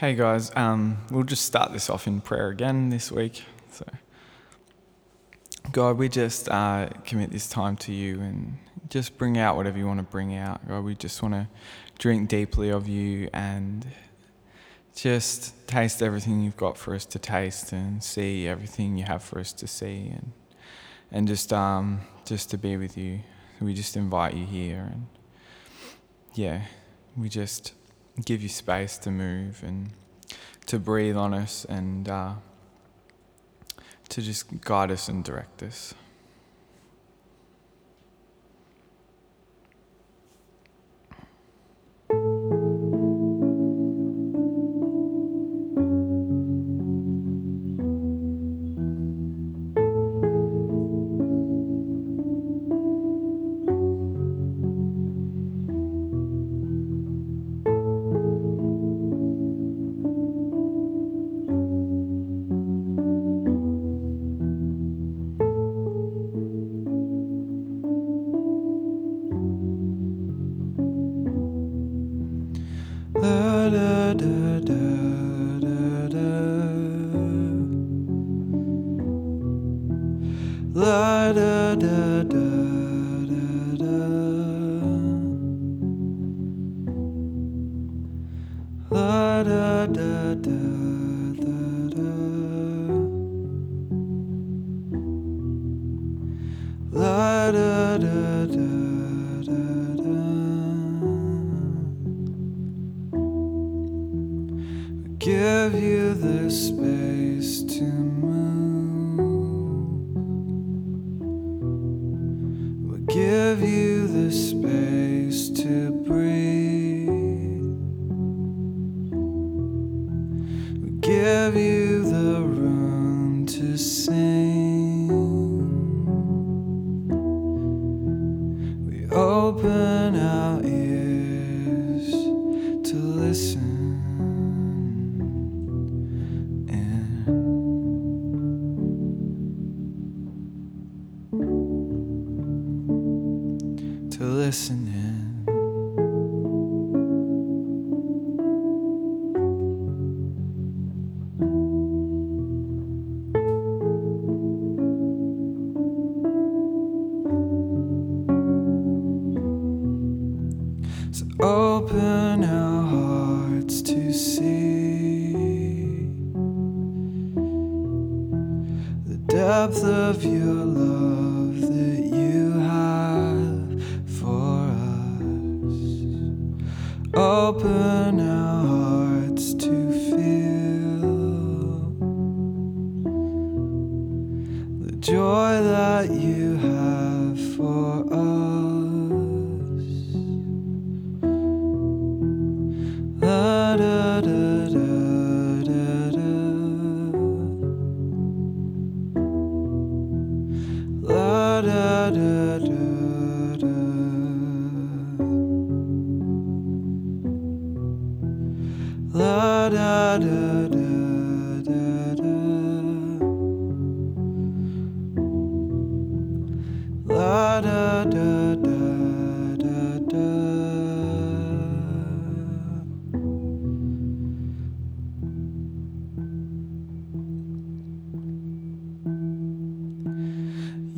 Hey guys, we'll just start this off in prayer again this week. So, God, we just commit this time to you and just bring out whatever you want to bring out. God, we just want to drink deeply of you and just taste everything you've got for us to taste and see everything you have for us to see and just to be with you. We just invite you here and yeah, we just give you space to move and to breathe on us and to just guide us and direct us. Give you the space to move. We'll give you the space to breathe. We'll give you the room to sing. We open our ears to listen. Open our hearts to see the depth of your love that you have for us. Open our hearts to feel the joy that you have for us.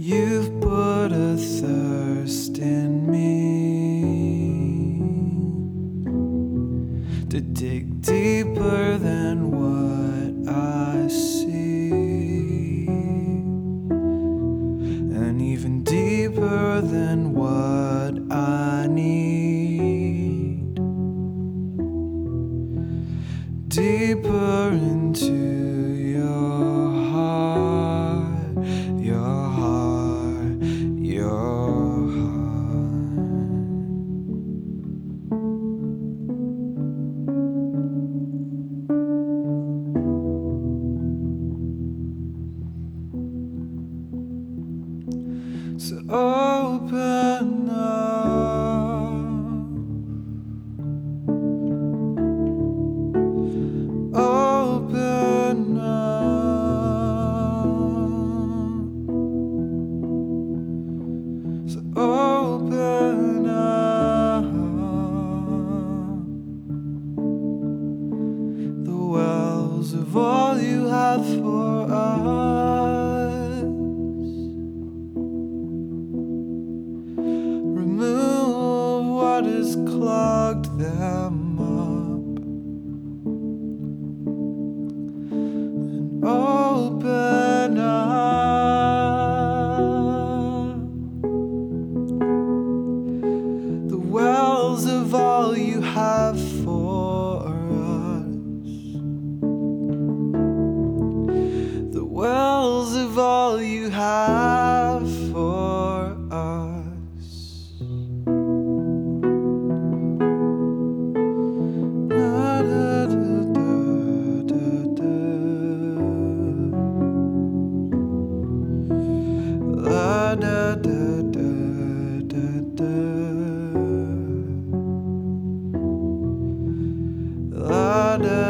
You've put a thirst in me to dig deeper than what I see, and even deeper than what I need, deeper into your heart, your heart. So open up, open up, so open up the because of all you have for us. Remove what has clogged them up and open up the wells of all you have for us. Wells of all you have for us. Da, da, da, da, da, da. La, da, da, da, da, da. La, da, da, da.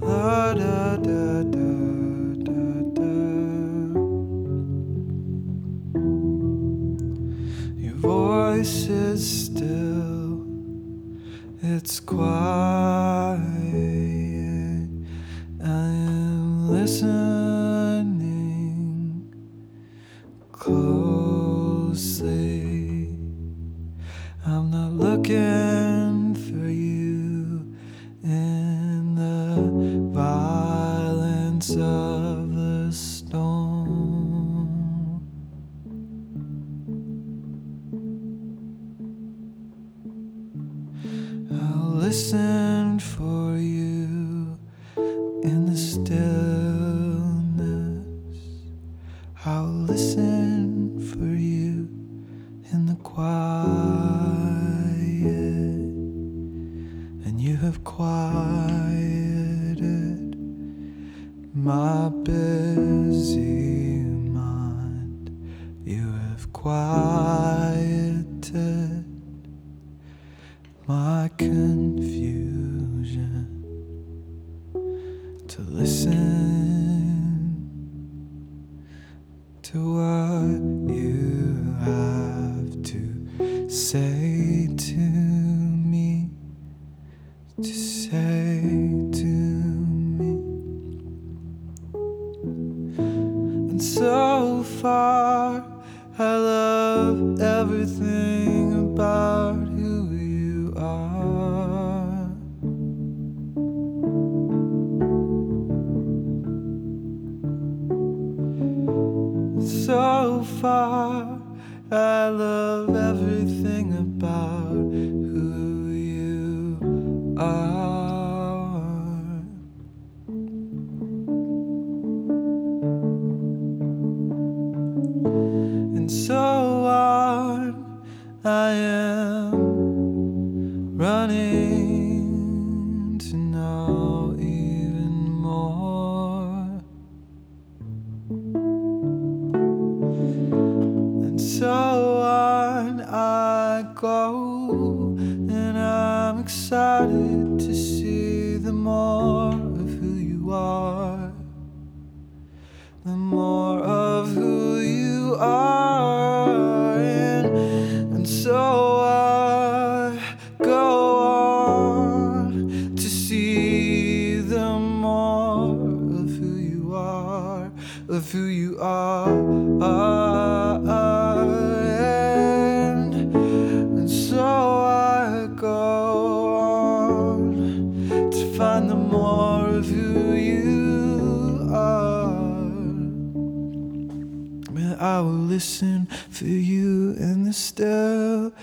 Da, da, da, da, da. Your voice is still, it's quiet. I am listening closely. I'm not looking for you in the violence of the storm. I'll listen for you in the stillness. I'll listen for you in the quiet. And you have quieted my busy mind. You have quieted my confusion. To listen to what you have to say to me. To say to me. And so far, I love everything about who you are. And so far, I love everything about who are. And so on I am running to know even more. And so on I go, and I'm excited to see the more of who you are, the more of who you are. And so I go on to see the more of who you are, of who you are. And so I go on to find the more of who you are. Man, I will listen for you in the stillness.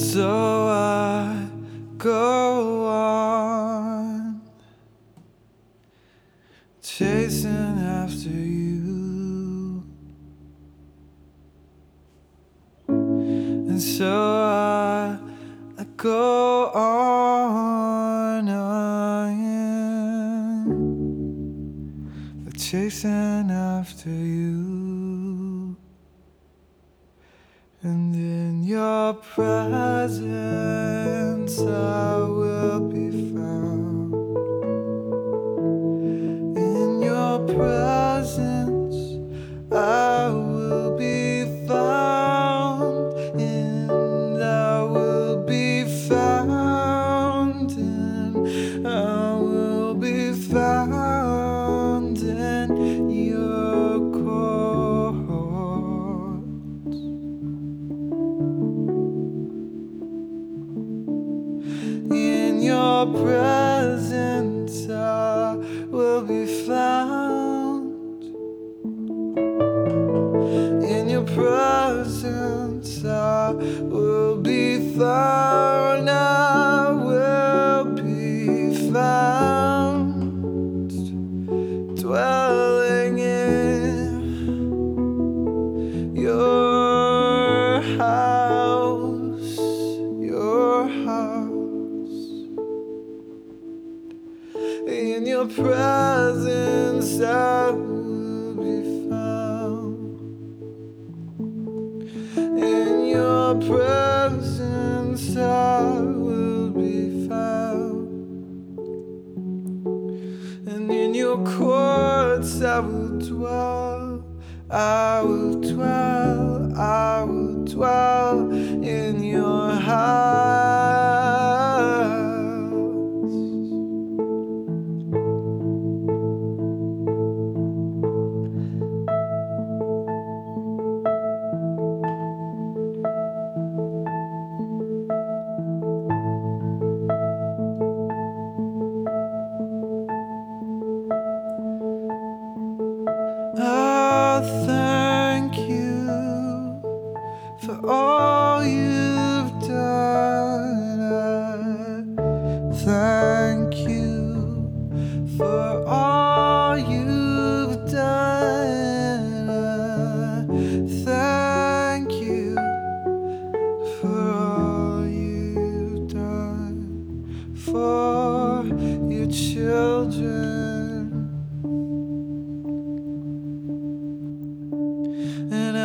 And so I go on, chasing after you. And so I go on, chasing after you. And in your presence I will be found. In your presence I will be found. And I will be found. And I will be found in your In your presence I will be found. In your presence I will be found. I will be found, dwelling in your house, your house. In your presence I will be found. In your presence I will be found. And in your courts I will dwell, I will dwell, I will dwell. In your house I thank you for all you've done. I thank you for all you've done. I thank you for all you've done for your children.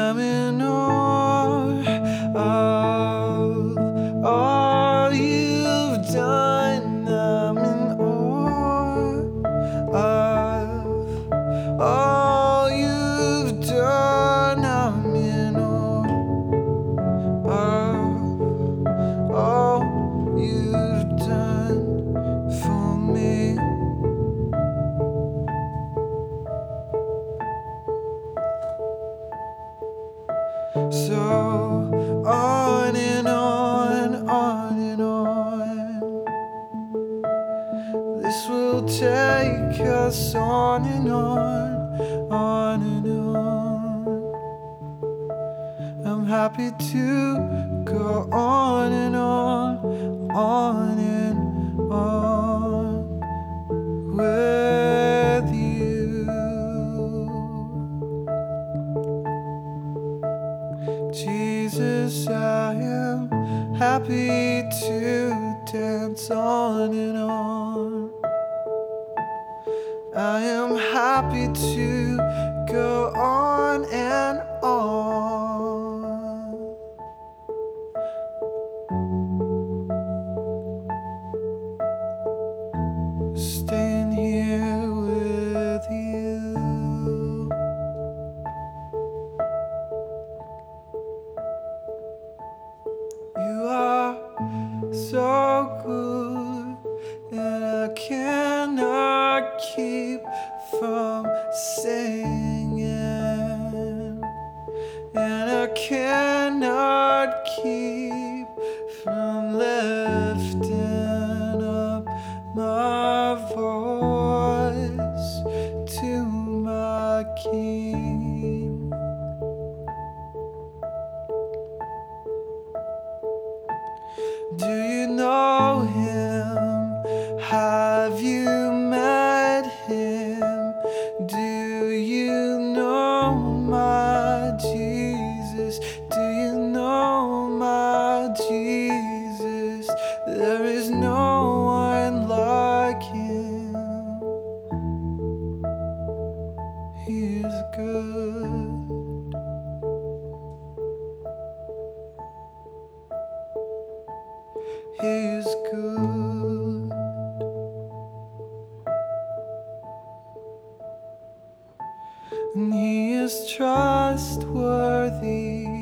I'm in awe of all you've done. I'm in awe of all you've done. I'm in awe of all you've done for me. So on and on, on and on. This will take us on and on, on and on. I'm happy to go on and on, on and on with you. Jesus, I am happy to dance on and on. I am happy to go on and on. Staying here with you. You are so good, and I cannot keep from saying it, and I cannot keep from lifting up my voice to my King. Do you know him? Have you met him? Do you know my Jesus? Do you know my Jesus? There is no one like him. He is good. He is good. And he is trustworthy.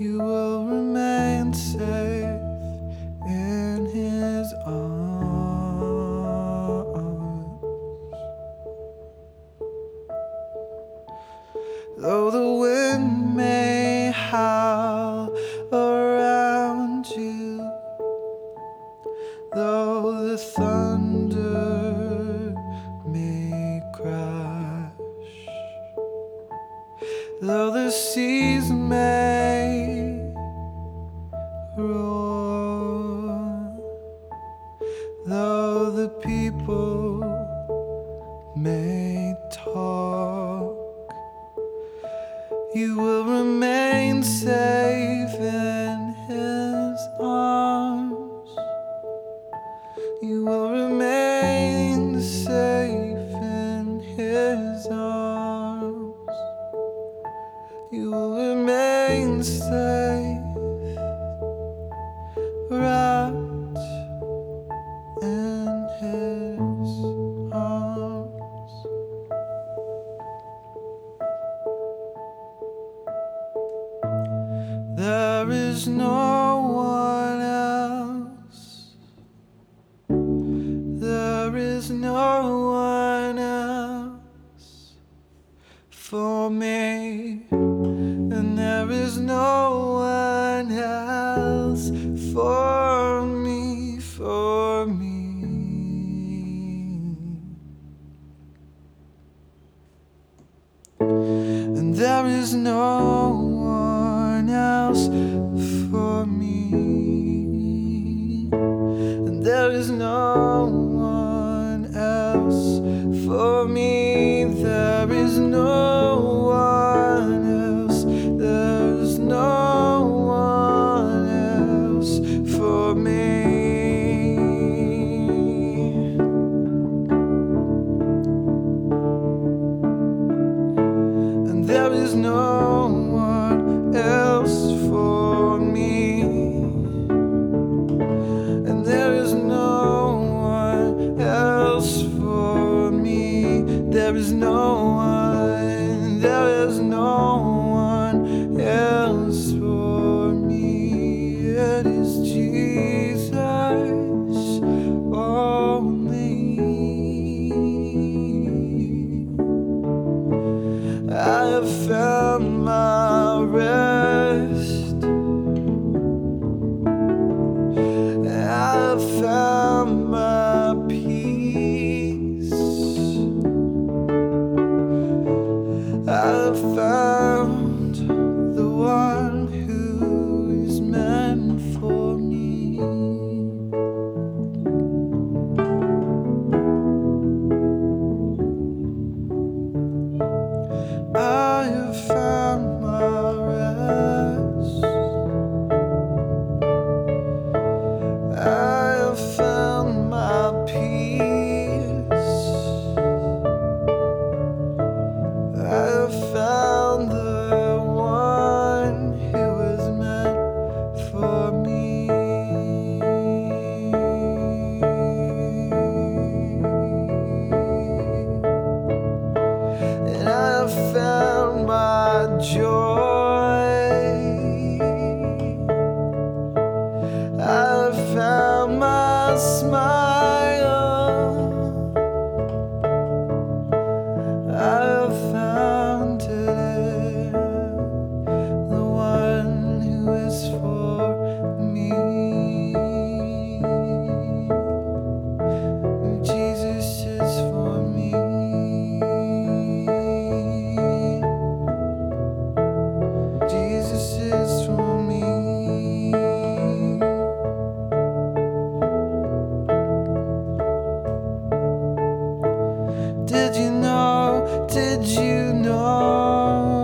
You will remain safe in his arms. Though the wind may howl around you, though the thunder may crash, though the seas may roar, though the people may talk, you will remain safe in his arms. You will remain safe in his arms. You will remain safe, wrapped in his arms. There is no one else. There is no one else for me, and there is no one else for me, for me. And there is no one else for me, and there is no one else for me. There is no one else. There is no one else for me. And there is no one else for me, and there is no one else for me. There is no one, there is no one else for me. It is Jesus only. I have found my rest. I have found my peace. I have found the one who is meant for me. I have found my rest. I have found my peace. I have found the one who was meant for me. And I have found my joy. I have found my smile. I have found today the one who is for me. Jesus is for me. did you know?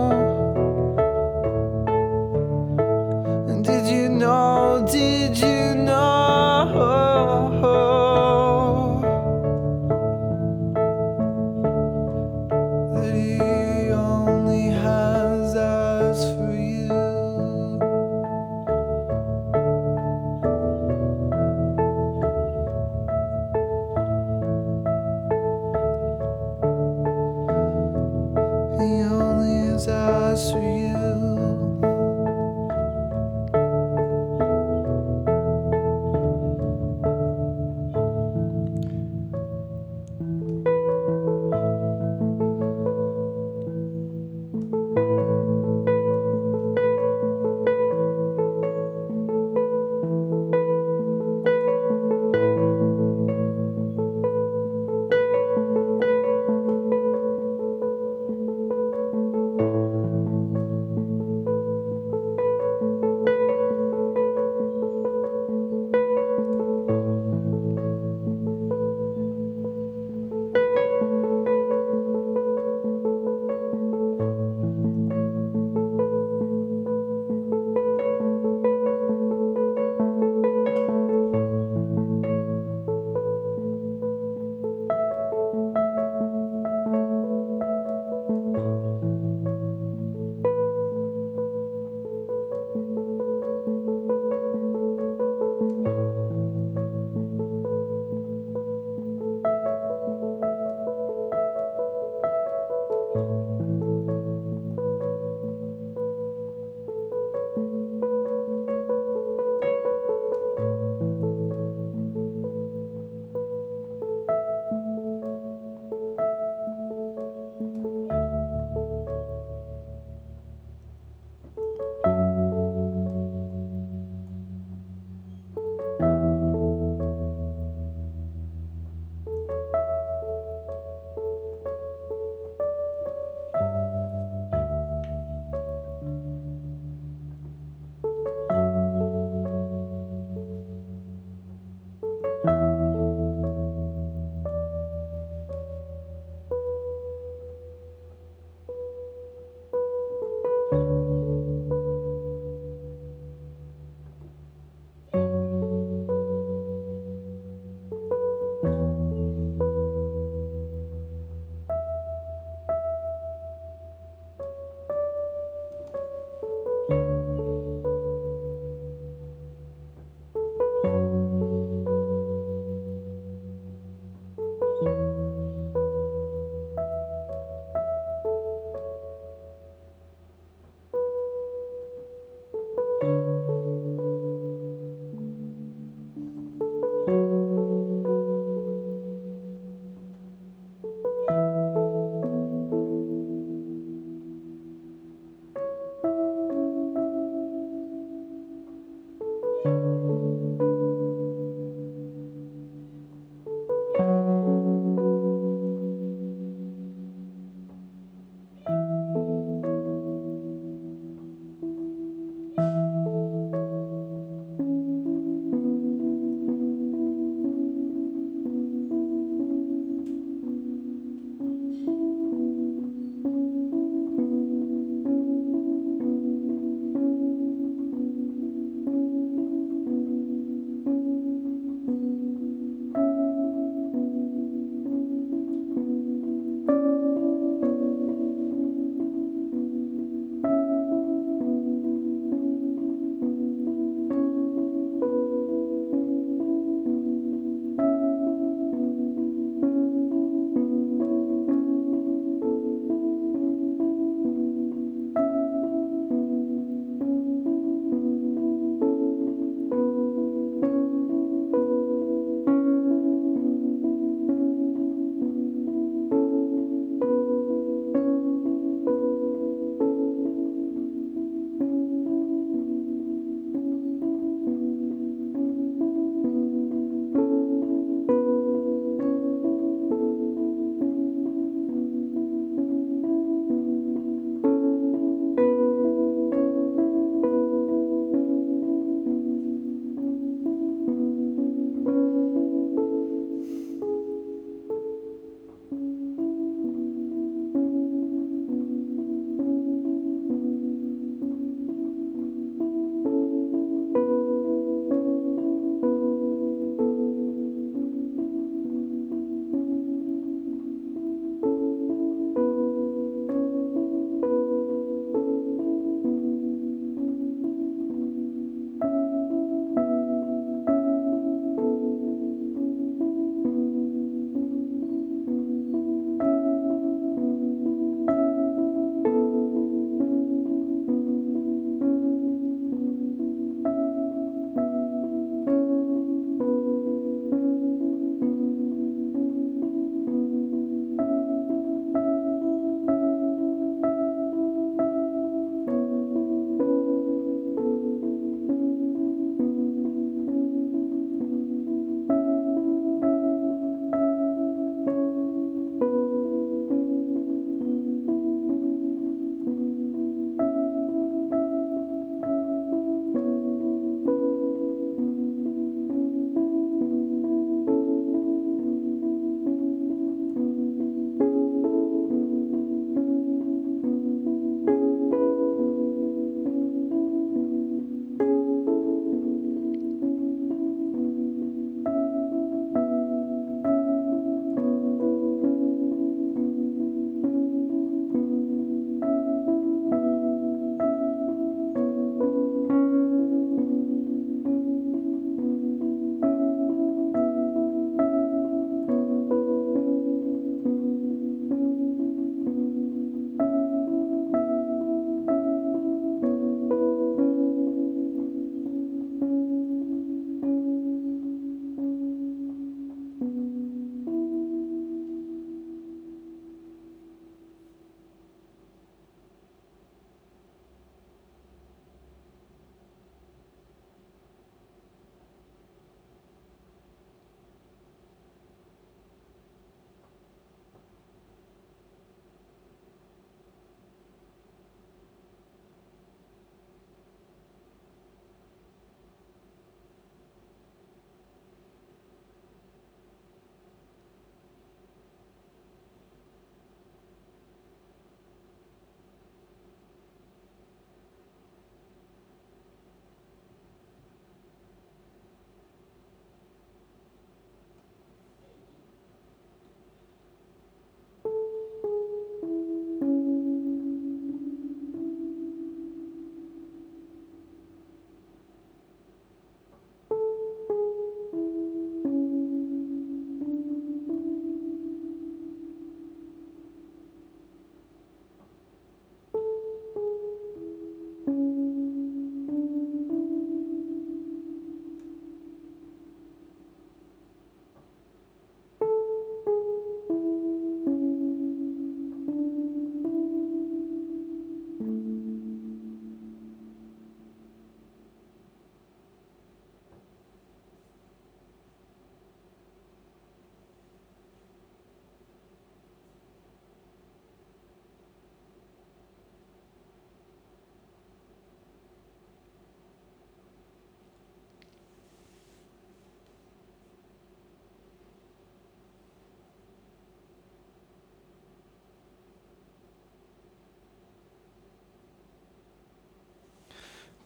Did you know? Did you know that he only has eyes for you? He only has eyes for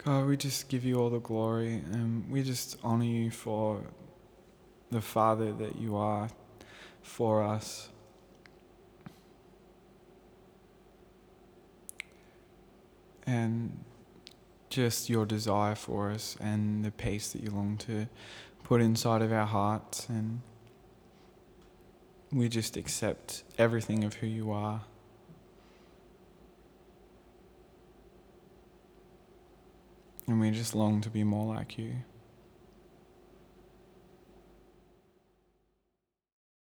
God, we just give you all the glory, and we just honor you for the Father that you are for us. And just your desire for us and the peace that you long to put inside of our hearts. And we just accept everything of who you are. And we just long to be more like you.